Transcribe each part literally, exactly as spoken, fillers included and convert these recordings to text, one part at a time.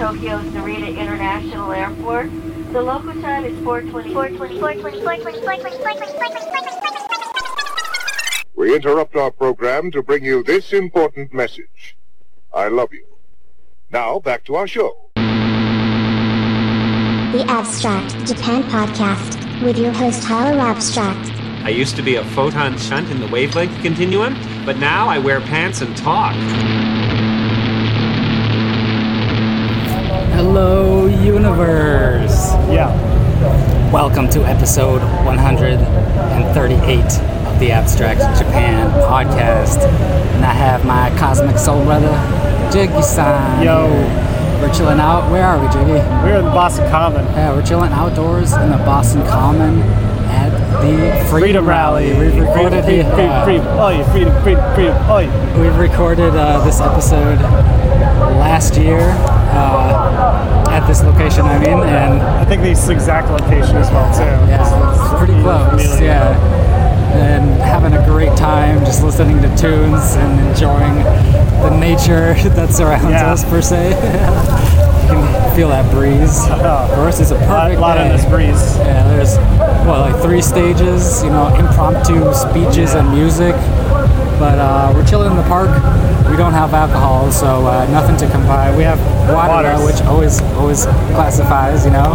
Tokyo's Narita International Airport. The local time is four twenty. We interrupt our program to bring you this important message. I love you. Now, back to our show. The Abstract Japan Podcast, with your host Tyler Abstract. I used to be a photon shunt in the wavelength continuum, but now I wear pants and talk. Hello, universe. Yeah. Welcome to episode one thirty-eight of the Abstract Japan Podcast. And I have my cosmic soul brother, Jiggysan. Yo. We're chilling out. Where are we, Jiggy? We're in the Boston Common. Yeah, we're chilling outdoors in the Boston Common at the Freedom, Freedom Rally. We've recorded freedom, the, freedom, uh, freedom, freedom, freedom, freedom, freedom, freedom. We've recorded uh, this episode last year uh, at this location. I mean, and I think this exact location as well too. Yeah, so it's pretty close. Yeah, and having a great time just listening to tunes and enjoying the nature that surrounds yeah. us, per se. You can feel that breeze. For us, it's a perfect A lot, lot of this breeze. Yeah, there's, well, like three stages, you know, impromptu speeches yeah. and music. But uh, we're chilling in the park. We don't have alcohol, so uh, nothing to come by. We have water, though, which always, always classifies, you know.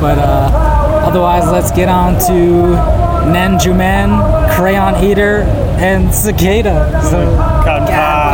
But uh, otherwise, let's get on to Nanjuman, Crayon Eater, and Cicada. So, Kanpai.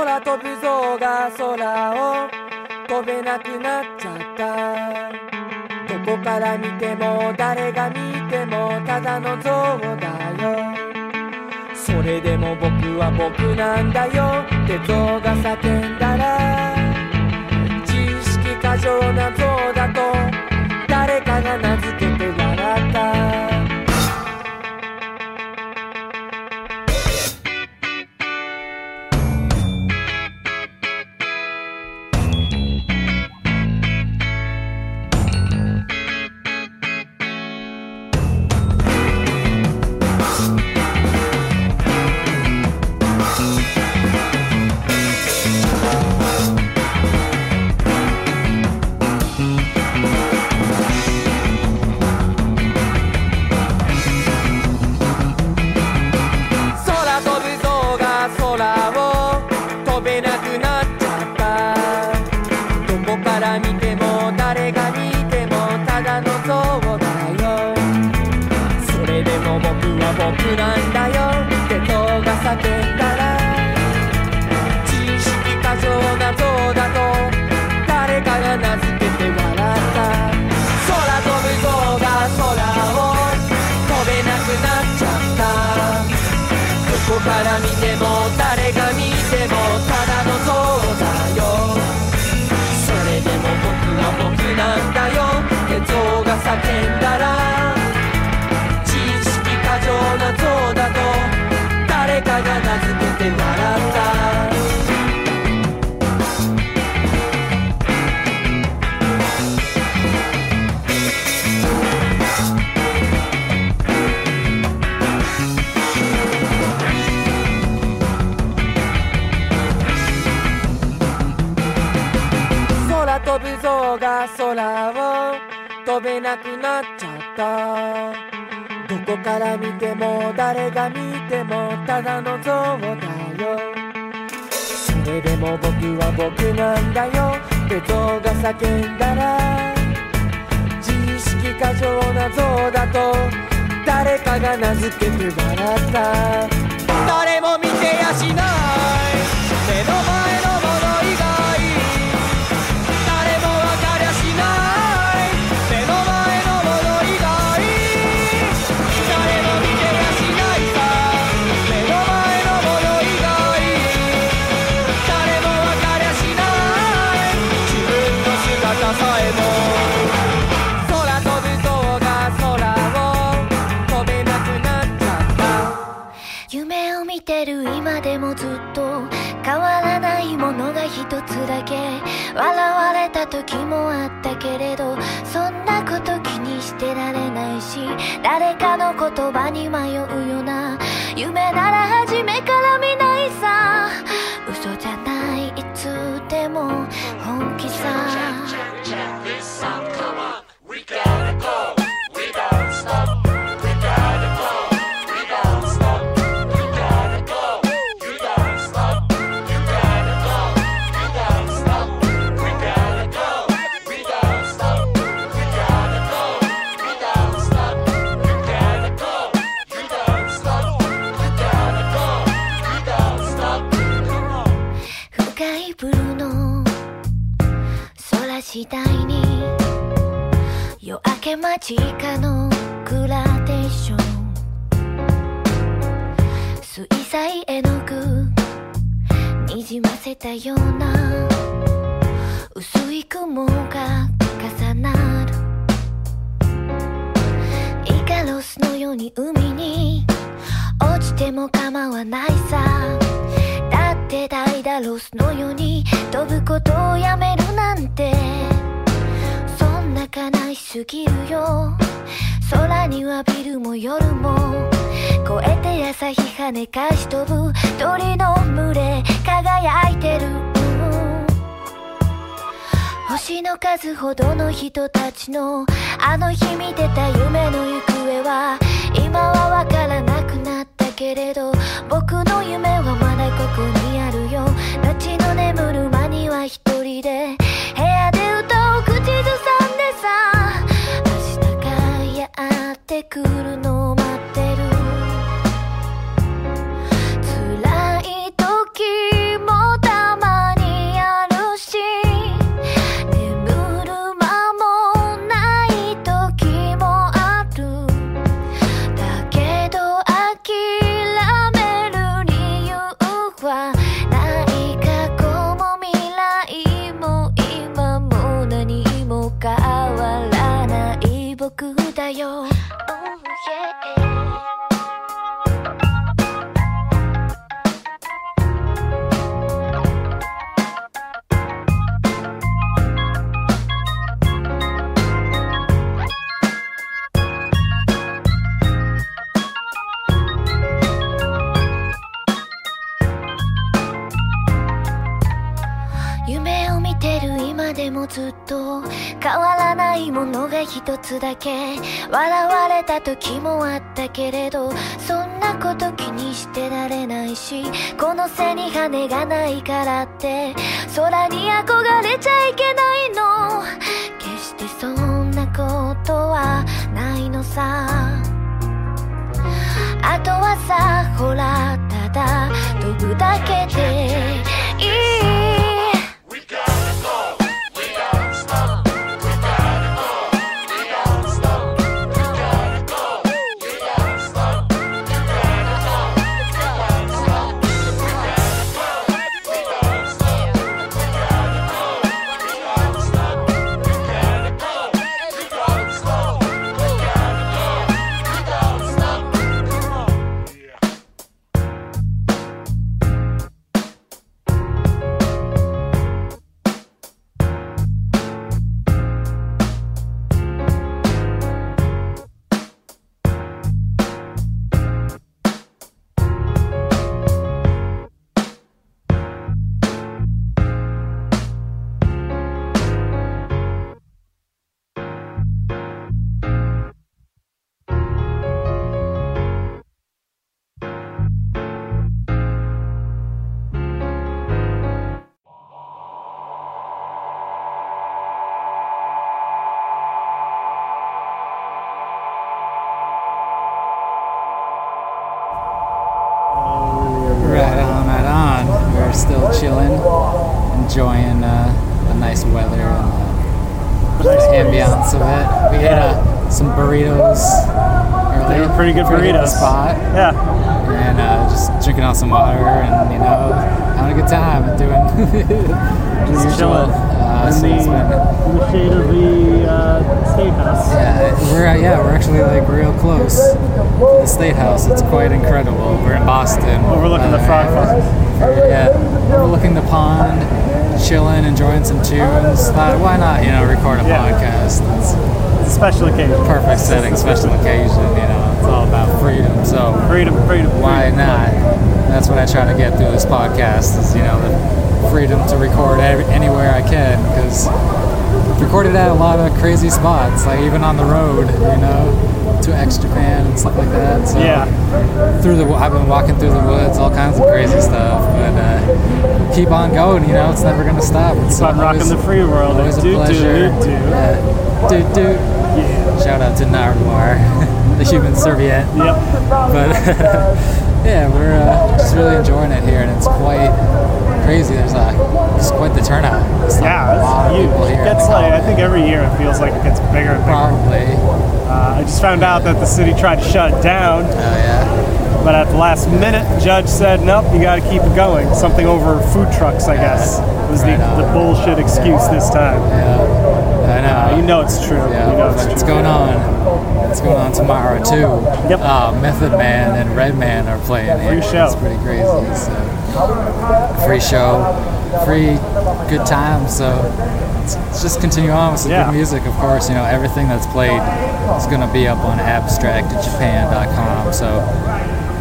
空飛ぶ象が空を飛べなくなっちゃった。どこから見ても誰が見てもただの象だよ。それでも僕は僕なんだよって象が叫んだら、知識過剰な象だと誰かが名付けて笑った。僕だよ Oh yeahでもずっと変わらないものが一つだけ笑われた時もあったけれどそんなこと気にしてられないしこの背に羽がないからって空に憧れちゃいけないの決してそんなことはないのさあとはさほらただ飛ぶだけでいいChilling, enjoying uh, the nice weather and the nice ambiance of it. We ate uh, some burritos earlier. They were pretty good pretty burritos. Good spot. Yeah. And uh, just drinking out some water and, you know, having a good time and doing just usual, chilling uh, in, so the, in the shade of the uh, steakhouse. Yeah, we're, uh, yeah, we're actually like real close to the steakhouse. It's quite incredible. We're in Boston. Overlooking the frog farm. Yeah, overlooking the pond, chilling, enjoying some tunes. Thought, why not, you know, record a yeah. podcast? It's, it's a special occasion. Perfect setting, special occasion, you know. It's all about freedom, so... Freedom, freedom, freedom. Why not? That's what I try to get through this podcast is, you know, the freedom to record every, anywhere I can, because I've recorded at a lot of crazy spots, like even on the road, you know. To ex-Japan and stuff like that. So yeah. Through the, I've been walking through the woods, all kinds of crazy stuff. But uh, keep on going, you know. It's never gonna stop. It's keep on always, rocking the free world. Always a do, pleasure. Do, do, do. Yeah. Do, do. Yeah. Shout out to Nardwuar, the human serviette. Yep. But yeah, we're uh, just really enjoying it here, and it's quite. Crazy, there's a it's quite the turnout. It's like yeah, it's a lot huge. Of people here. It gets like, I think every year it feels like it gets bigger and bigger. Probably. Uh, I just found out that the city tried to shut it down. Oh yeah. But at the last minute, the judge said, "Nope, you got to keep it going." Something over food trucks, I yeah, guess, was right the, the bullshit excuse yeah. this time. Yeah, I know. Uh, you know it's true. Yeah, you know it's, it's true. going on. It's going on tomorrow too. Yep. Uh, Method Man and Redman are playing here. Free show. It's pretty crazy. So. Free show, free good time, so it's, it's just continue on with some yeah. good music, of course. You know, everything that's played is going to be up on abstract japan dot com, so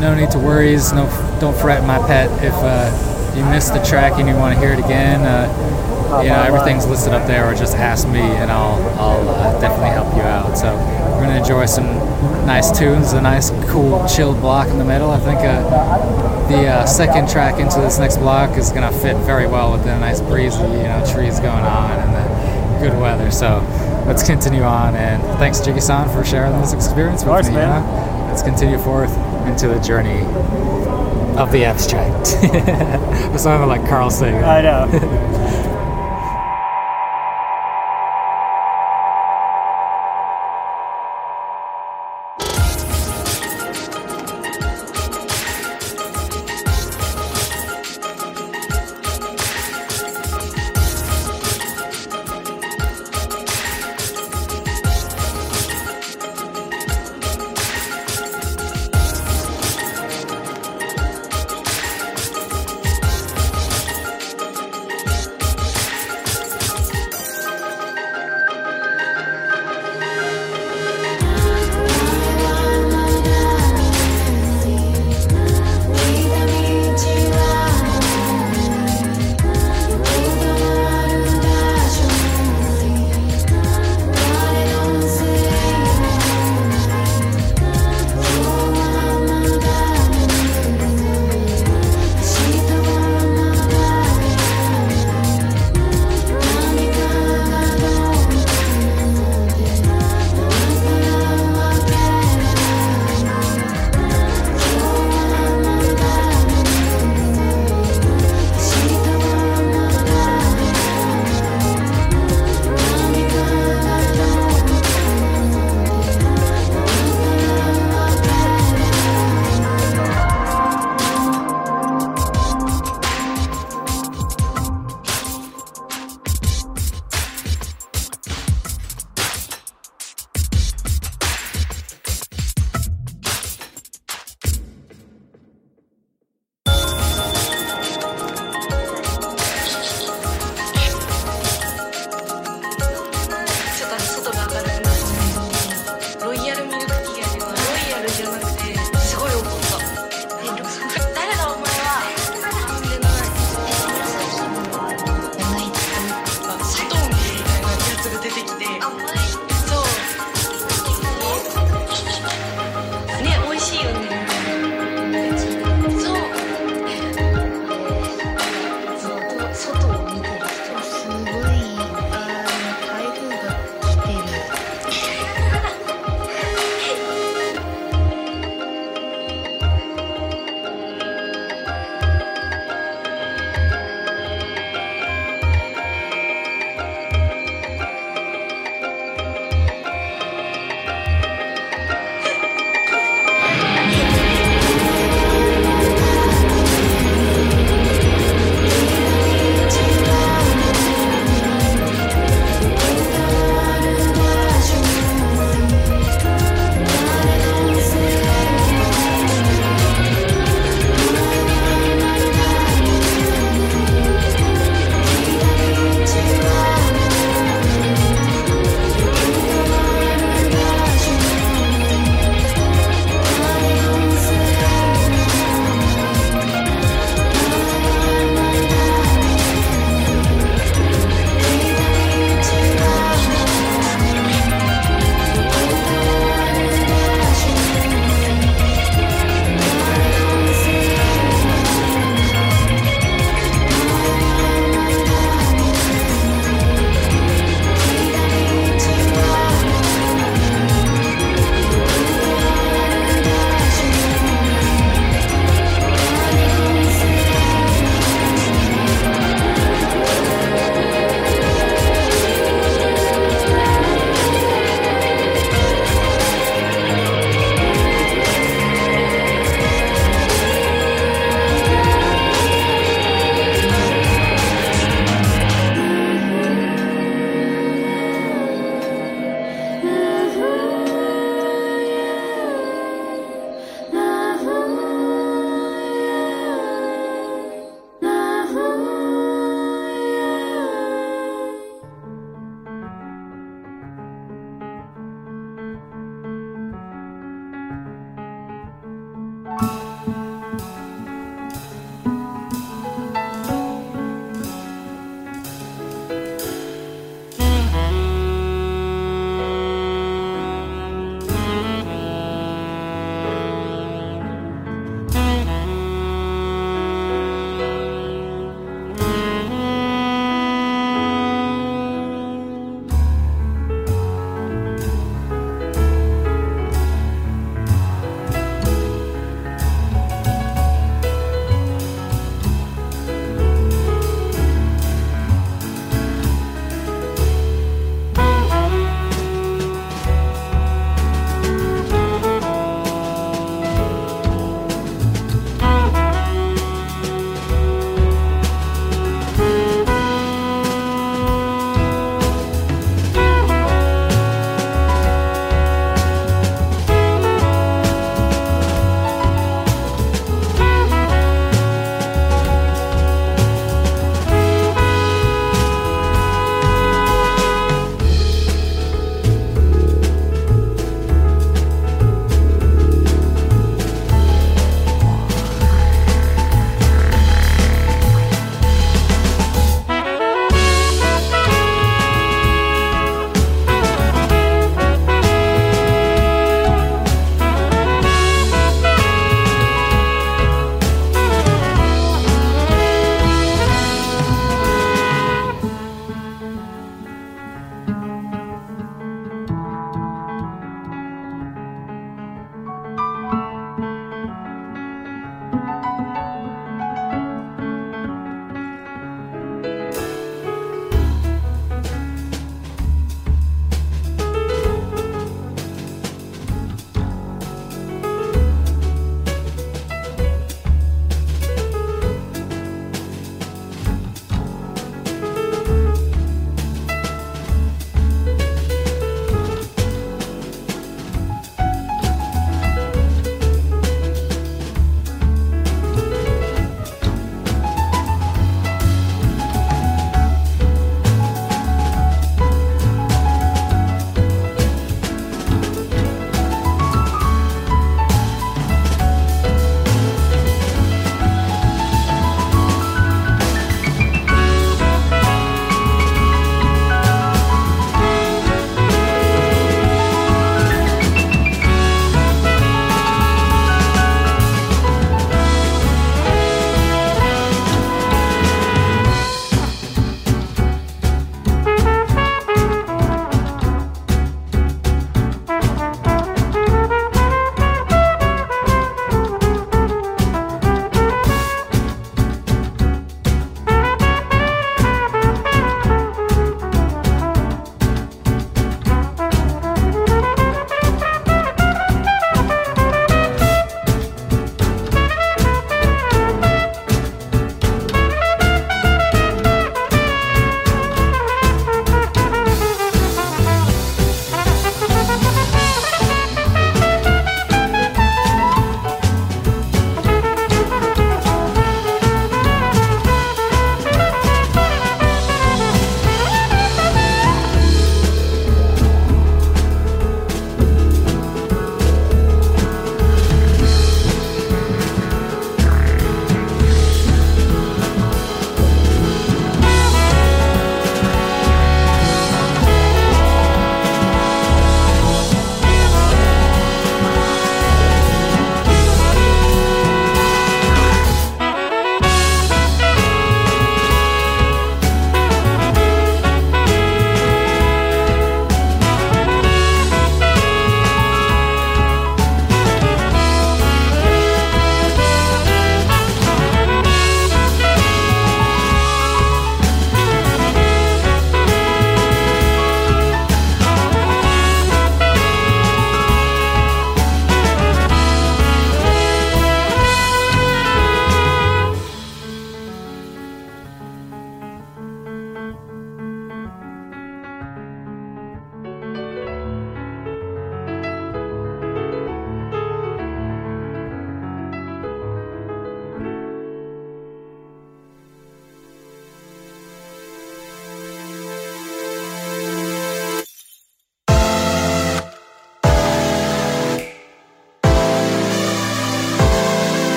no need to worry, no, don't fret my pet if uh, you missed the track and you want to hear it again. Uh, you know, everything's listed up there, or just ask me and I'll, I'll uh, definitely help you out. So we're going to enjoy some nice tunes, a nice, cool, chilled block in the middle. I think uh, The uh, second track into this next block is going to fit very well with the nice breezy, you know, trees going on and the good weather. So let's continue on, and thanks Jiggysan for sharing this experience with course, me. You know? Let's continue forth into the journey of the abstract. I sound like Carl Sagan. I know.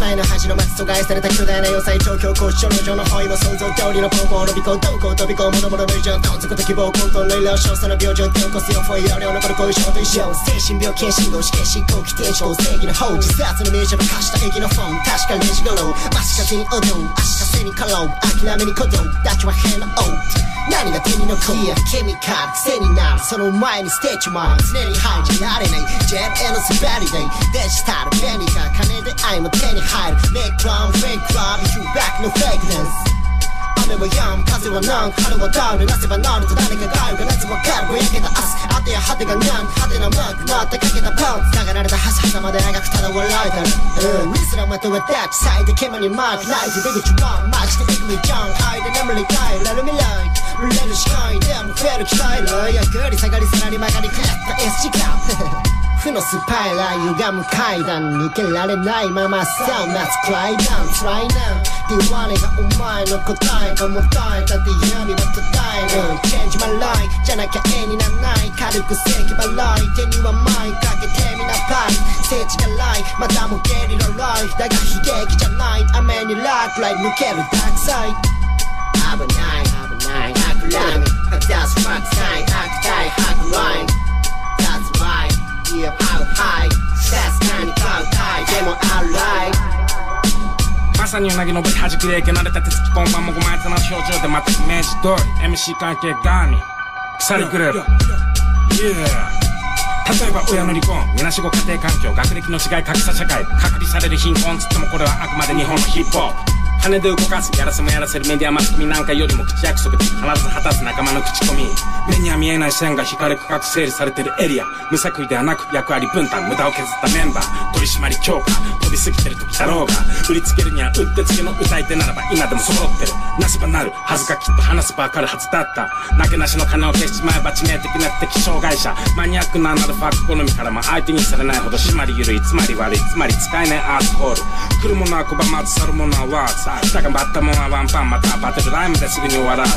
前の恥の末阻害された巨大な要塞超強行少女の包囲も想像通りの高校の尾行どこ飛び込むもろもろ類情どん底と希望混沌類量少佐の病状手を起こすよフォイ容量残る後遺症と一生精神病検診後死刑執行規定症正義の法自殺の名車ばかした駅のフォン確かにレジゴロ真っ赤におどん足かせに転ぶ諦めに鼓動だけは変なオート何が手に残るいや君か癖になるその前にステージマン常にハイじゃられない ジェーエムエル 滑り台デジタル便利が金で愛も手に入るメイクランフェイクラン You back no fakeness 雨はやむ風はなん春はダウンなせばなると誰かがあるが夏はガールぼやけた明日あてや果てがなん果てなマークなってかけたパンツ流られたはさまで長くただ笑いだるうんミスラまとめた地裁で煙にマークライト出口ワンマジでエグミジョン愛で眠りたいラルミライトLet it shine, damn, fair to try, lawyer, girl, it's a girl, it's a girl, it's a girl, it's a girl. Who knows the pilot, you got me tied down, you can't let it die, mama, sound, that's cry down, try now. The one is on mine, no good time, I'm more tired, that the enemy wants to die, no, change my life, just like any night,軽く正義払い、手にはマイクかけてみなパイ、聖地がライ、またもゲリラライフ、だが悲劇じゃない、雨にラックライ、抜けるダークサイド。危ない危ない悪ラミ私は臭い悪態白ライン That's why we're out high 確かに買うタイでも outright まさにうなぎのぶり弾きでけなれた手つきこんばんもごまやつの表情でまたイメージ通り エムシー 関係神腐りくれる Yeah例えば親の離婚、みなしご家庭環境、学歴の違い、格差社会、隔離される貧困つってもこれはあくまで日本のヒップホップ金で動かすやらせもやらせるメディアマスコミなんかよりも口約束で必ず果たす仲間の口コミ目には見えない線が引かれ区画整理されてるエリア無作為ではなく役割分担無駄を削ったメンバー取り締まり強化飛びすぎてる時だろうが売りつけるにはうってつけの歌い手ならば今でも揃ってるなせばなるはずがきっと話せばわかるはずだったなけなしの金を消しちまえば致命的な敵障害者マニアックなアナルファ好みからも相手にされないほど締まり緩いつまり悪いつまり使えないアースホール来る者は拒まず去る者はワーツだがバッタモンはワンパンまたバトルライムですぐに終わらず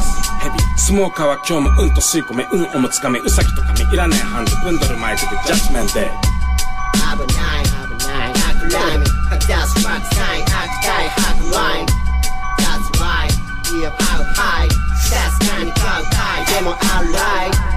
ヘビスモーカーは今日もうんと吸い込め運をもつかめウサギとかめいらねえハンズブンドル巻いてくジャッジメントデイ危ない危ない悪ライム私は臭い悪態白ライム That's why we're out high 確かに買うタイでも outright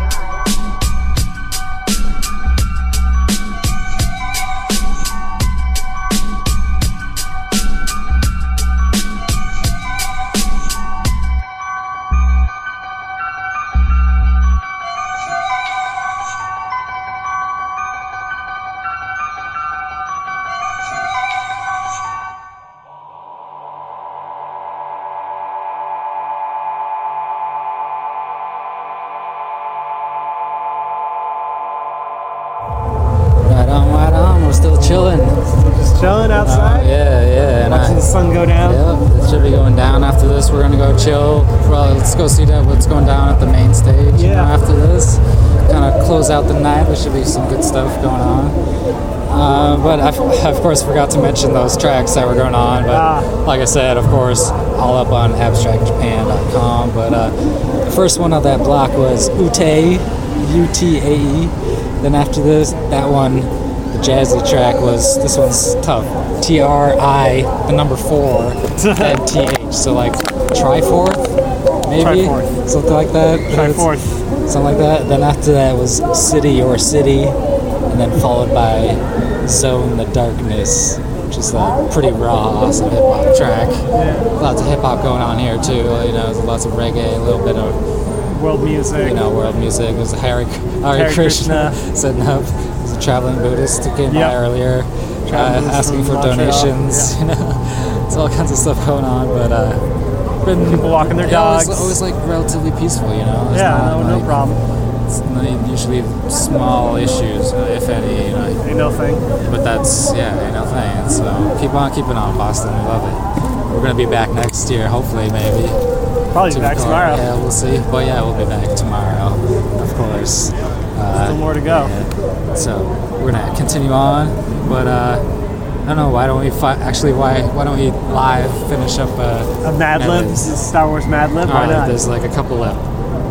Go see that what's going down at the main stage. Yeah. You know, after this, kind of close out the night. There should be some good stuff going on. Uh, but I, I of course forgot to mention those tracks that were going on. But ah. like I said, of course, all up on abstract japan dot com. But uh, the first one of that block was Ute, U T A E. Then after this, that one, the jazzy track was this one's tough. T R I, the number four, and T H. So like Triforce. Maybe something like that. Triforce. Something like that. Then after that was City or City, and then followed by Zone, the Darkness, which is a pretty raw, awesome hip hop track. Yeah. Lots of hip hop going on here too. You know, lots of reggae, a little bit of world music. You know, world music. There's Hare, Hare Krishna, Krishna setting up. There's a traveling Buddhist who came yep. by earlier, uh, asking for donations. Yeah. You know, it's all kinds of stuff going on, but. Uh, People walking their dogs. Yeah, it was always like relatively peaceful, you know. It's yeah, not, no, like, no problem. It's not usually small issues, if any. You know. Ain't no thing. But that's yeah, ain't no thing. So keep on keeping on, Boston. We love it. We're gonna be back next year, hopefully, maybe. Probably to back tomorrow. Yeah, we'll see. But yeah, we'll be back tomorrow, of course. Uh, Still more to go. Yeah. So we're gonna continue on, but. uh I don't know, why don't we fi- actually why why don't we live finish up a, a Mad Lib, Star Wars Mad Lib, why uh, not? There's like a couple of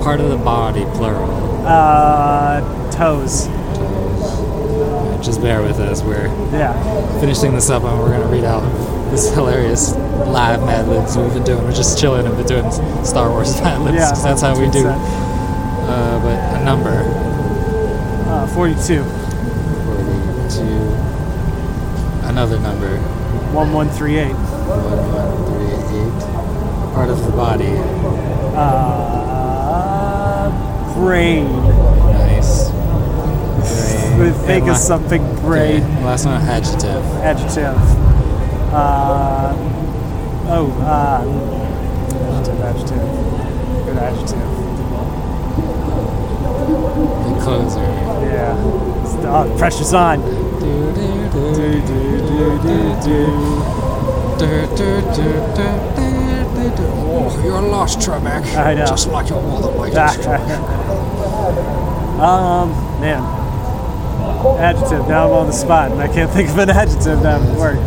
part of the body plural. Uh toes. Toes. just bear with us. We're yeah. finishing this up, and we're going to read out this hilarious live Mad Libs we've been doing. We're just chilling and been doing Star Wars Mad Libs, yeah, because that's how we do. Uh, but a number. Uh, forty-two. forty-two. Another number. one one three eight. one one three eight. Part of the body. Uh, brain. Nice. Brain. Think of la- something brain. Okay. Last one, adjective. Adjective. Uh, oh, uh, adjective, adjective. Good adjective. The closer. Yeah. It's the, oh, pressure's on. Oh, you're lost, Trebek. I know. Just like your mother, like Um, man. Adjective. Now I'm on the spot, and I can't think of an adjective that would work.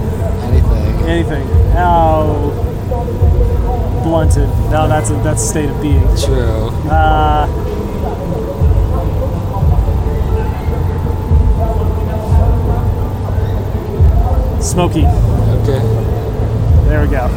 Anything. Anything. Oh. Blunted. No, that's a that's a state of being. True. Uh. Smoky. Okay. There we go.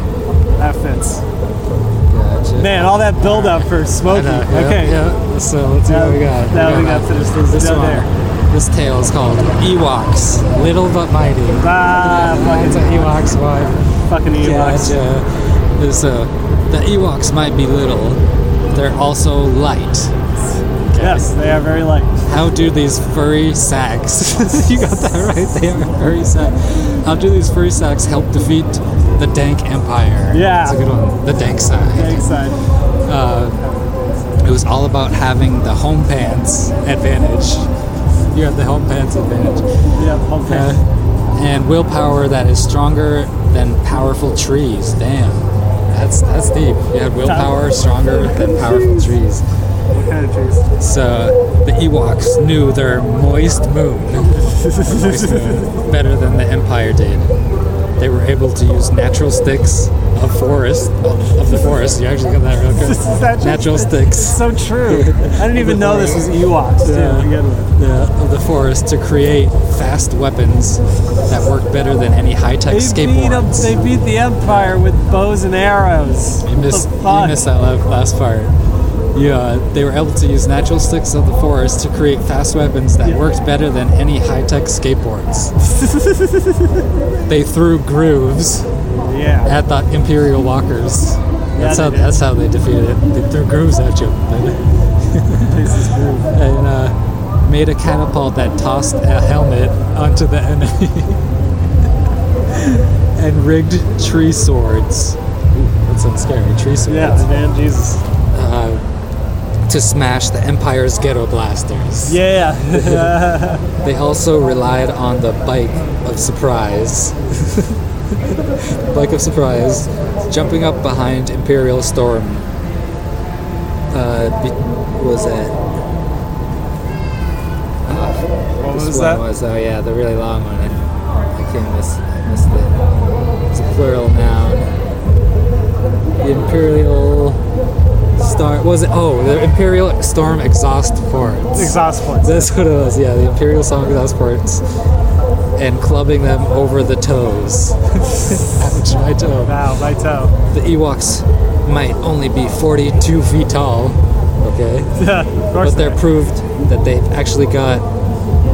That fits. Gotcha. Man, all that build up for Smoky. Yep, okay. Yep. So let's see um, what we got. Now we got finished this, this down one. There. This tale is called Ewoks. Little but mighty. Ah, yeah, fucking Ewoks. Wife. Fucking Ewoks. Gotcha. There's uh, the Ewoks might be little. They're also light. Yes, they are very light. How do these furry sacks... you got that right. They are furry sacks. How do these furry sacks help defeat the Dank Empire? Yeah. That's a good one. The Dank side. Dank side. Uh, it was all about having the home pants advantage. You have the home pants advantage. Yeah, home pants. Uh, and willpower that is stronger than powerful trees. Damn. That's, that's deep. You had willpower stronger than powerful trees. So the Ewoks knew their moist moon, moist moon better than the Empire did. They were able to use natural sticks of forest of, of the forest. You actually got that real good. Natural just, sticks. It's so true. I didn't even know this was Ewoks. Yeah, yeah, of the forest to create fast weapons that work better than any high-tech skateboards. They beat the Empire with bows and arrows. You missed, you missed that last part. Yeah, they were able to use natural sticks of the forest to create fast weapons that yeah. worked better than any high-tech skateboards. They threw grooves yeah. at the Imperial Walkers. That's yeah, how that's how they defeated it. They threw grooves at you. And uh, made a catapult that tossed a helmet onto the enemy. And rigged tree swords. Ooh, that sounds scary. Tree swords. Yeah, man, Jesus. Uh, to smash the Empire's ghetto blasters. Yeah. They also relied on the bike of surprise. Bike of surprise, jumping up behind Imperial Storm. Uh, be- what was that? Oh, what was that? Was, oh yeah, the really long one. I, I can't miss. I missed it. It's a plural noun. The Imperial. Star, was it? Oh, the Imperial Storm Exhaust Ports. Exhaust Ports. That's what it was, yeah, the Imperial Storm Exhaust Ports. And clubbing them over the toes. Ouch, my toe. Wow, my toe. The Ewoks might only be forty-two feet tall, okay? Of course. But they're proved that they've actually got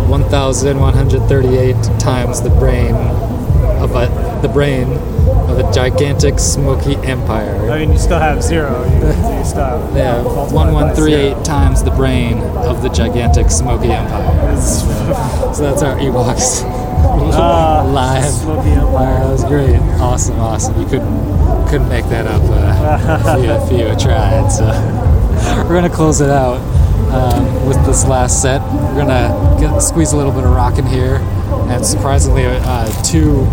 one thousand one hundred thirty-eight times the brain of a, the brain of a gigantic smoky empire. I mean, you still have zero. You, you still have yeah, one one three eight times the brain of the gigantic smoky empire. So that's our Ewoks. Uh, Live. Smoky empire. That was great. Awesome, awesome. You couldn't couldn't make that up uh, if you tried. So we're gonna close it out um, with this last set. We're gonna get, squeeze a little bit of rock in here, and surprisingly, uh, two.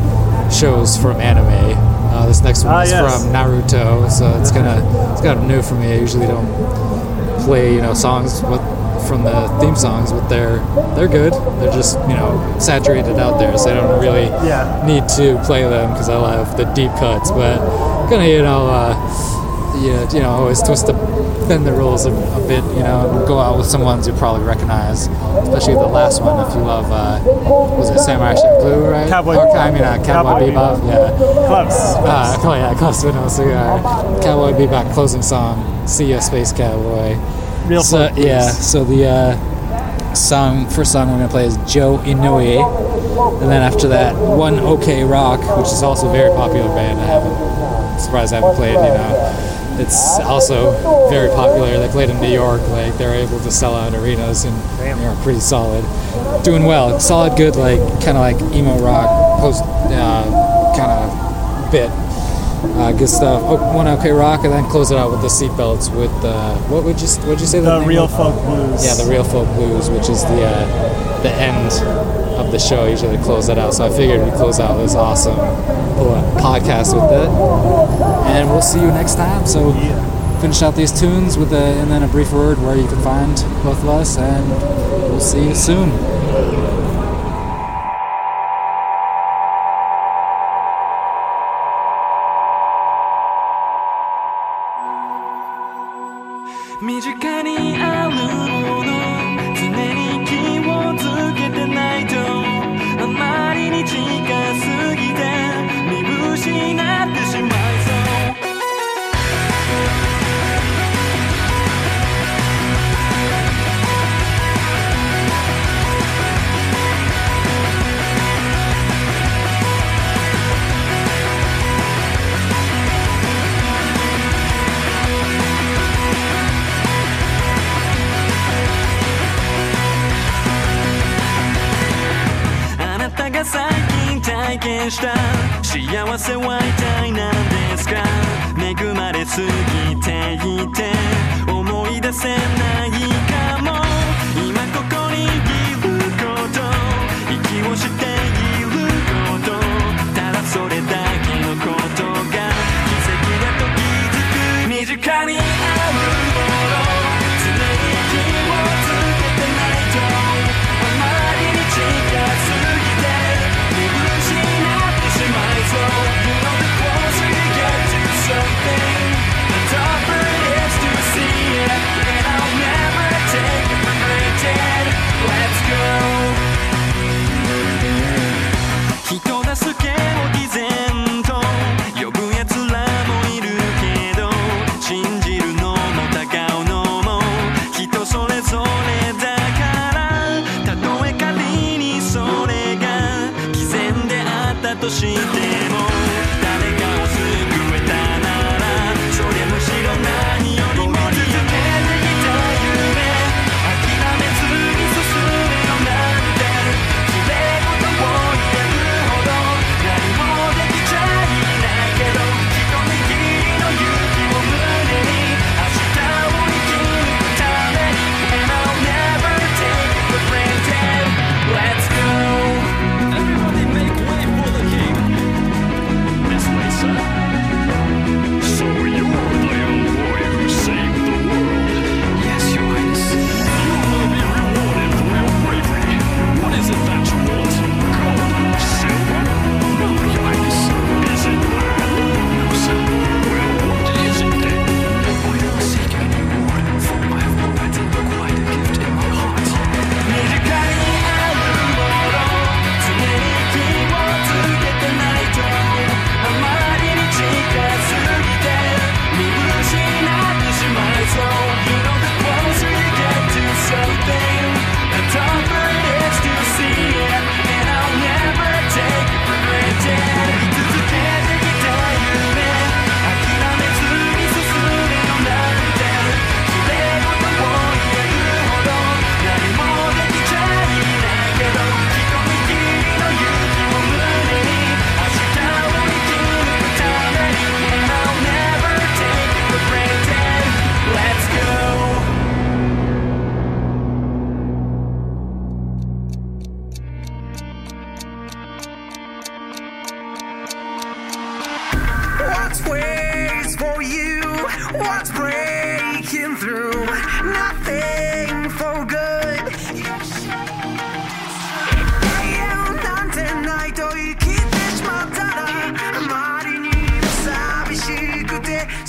shows from anime. Uh, this next one ah, is yes. from Naruto, so it's gonna it's kind of new for me. I usually don't play you know songs with, from the theme songs, but they're they're good. They're just you know saturated out there, so I don't really yeah. need to play them because I love the deep cuts. But I'm gonna you know uh, you, you know, always twist the, bend the rules a, a bit, you know, and go out with some ones you'll probably recognize, especially the last one if you love, uh, was it Samurai Champloo, right? Cowboy Bebop. I mean, uh, Cowboy, Cowboy Bebop, Bebop, yeah. Close. Uh, oh, yeah, close to no, so, uh, Cowboy Bebop closing song, See Ya, Space Cowboy. Real so, Folk Blues. Yeah, so the uh, song, first song we're going to play is Joe Inoue. And then after that, One OK Rock, which is also a very popular band. I haven't, surprised I haven't played, you know. It's also very popular. They played in New York. Like, they're able to sell out arenas and they're pretty solid. Doing well. Solid, good, like, kind of like emo rock, post uh, kind of bit. Uh, good stuff. Oh, One OK Rock, and then close it out with the Seatbelts with uh, what would you what would you say the, the name Real Folk Blues. Yeah, the Real Folk Blues, which is the uh, the end of the show. Usually close that out, so I figured we close out this awesome podcast with it, and we'll see you next time. So yeah. Finish out these tunes with a, and then a brief word where you can find both of us, and we'll see you soon.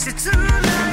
It's too late.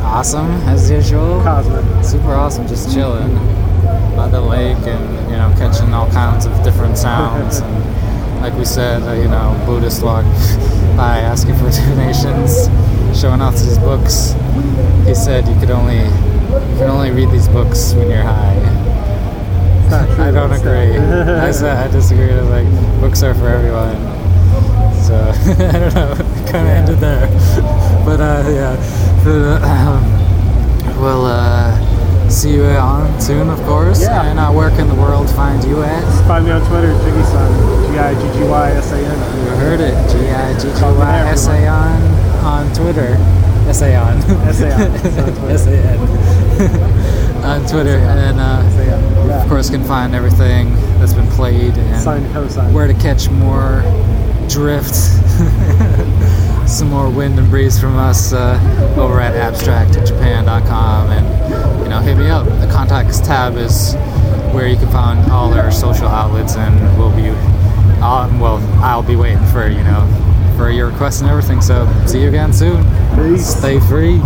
Awesome as usual. Cosmic. Super awesome, just chilling by the lake and, you know, catching all kinds of different sounds. And like we said, uh, you know, Buddhist luck by asking for donations, showing off these books. He said you could only you can only read these books when you're high. I don't agree. I said I disagreed. I was like, books are for everyone. So I don't know. Kind of ended there, but uh, yeah. But, um, we'll uh, see you on soon, of course. Yeah. And uh, where can the world find you at? Just find me on Twitter, Jiggysan. G I G G Y S A N. You heard it. G I G G Y S A N on Twitter. S A N. S A N. S A N. On Twitter. And, uh, of course, can find everything that's been played and where to catch more drift. Some more wind and breeze from us uh, over at abstract japan dot com, and you know, hit me up. The contacts tab is where you can find all our social outlets, and we'll be uh, well I'll be waiting for you know for your requests and everything. So see you again soon. Peace. Stay free.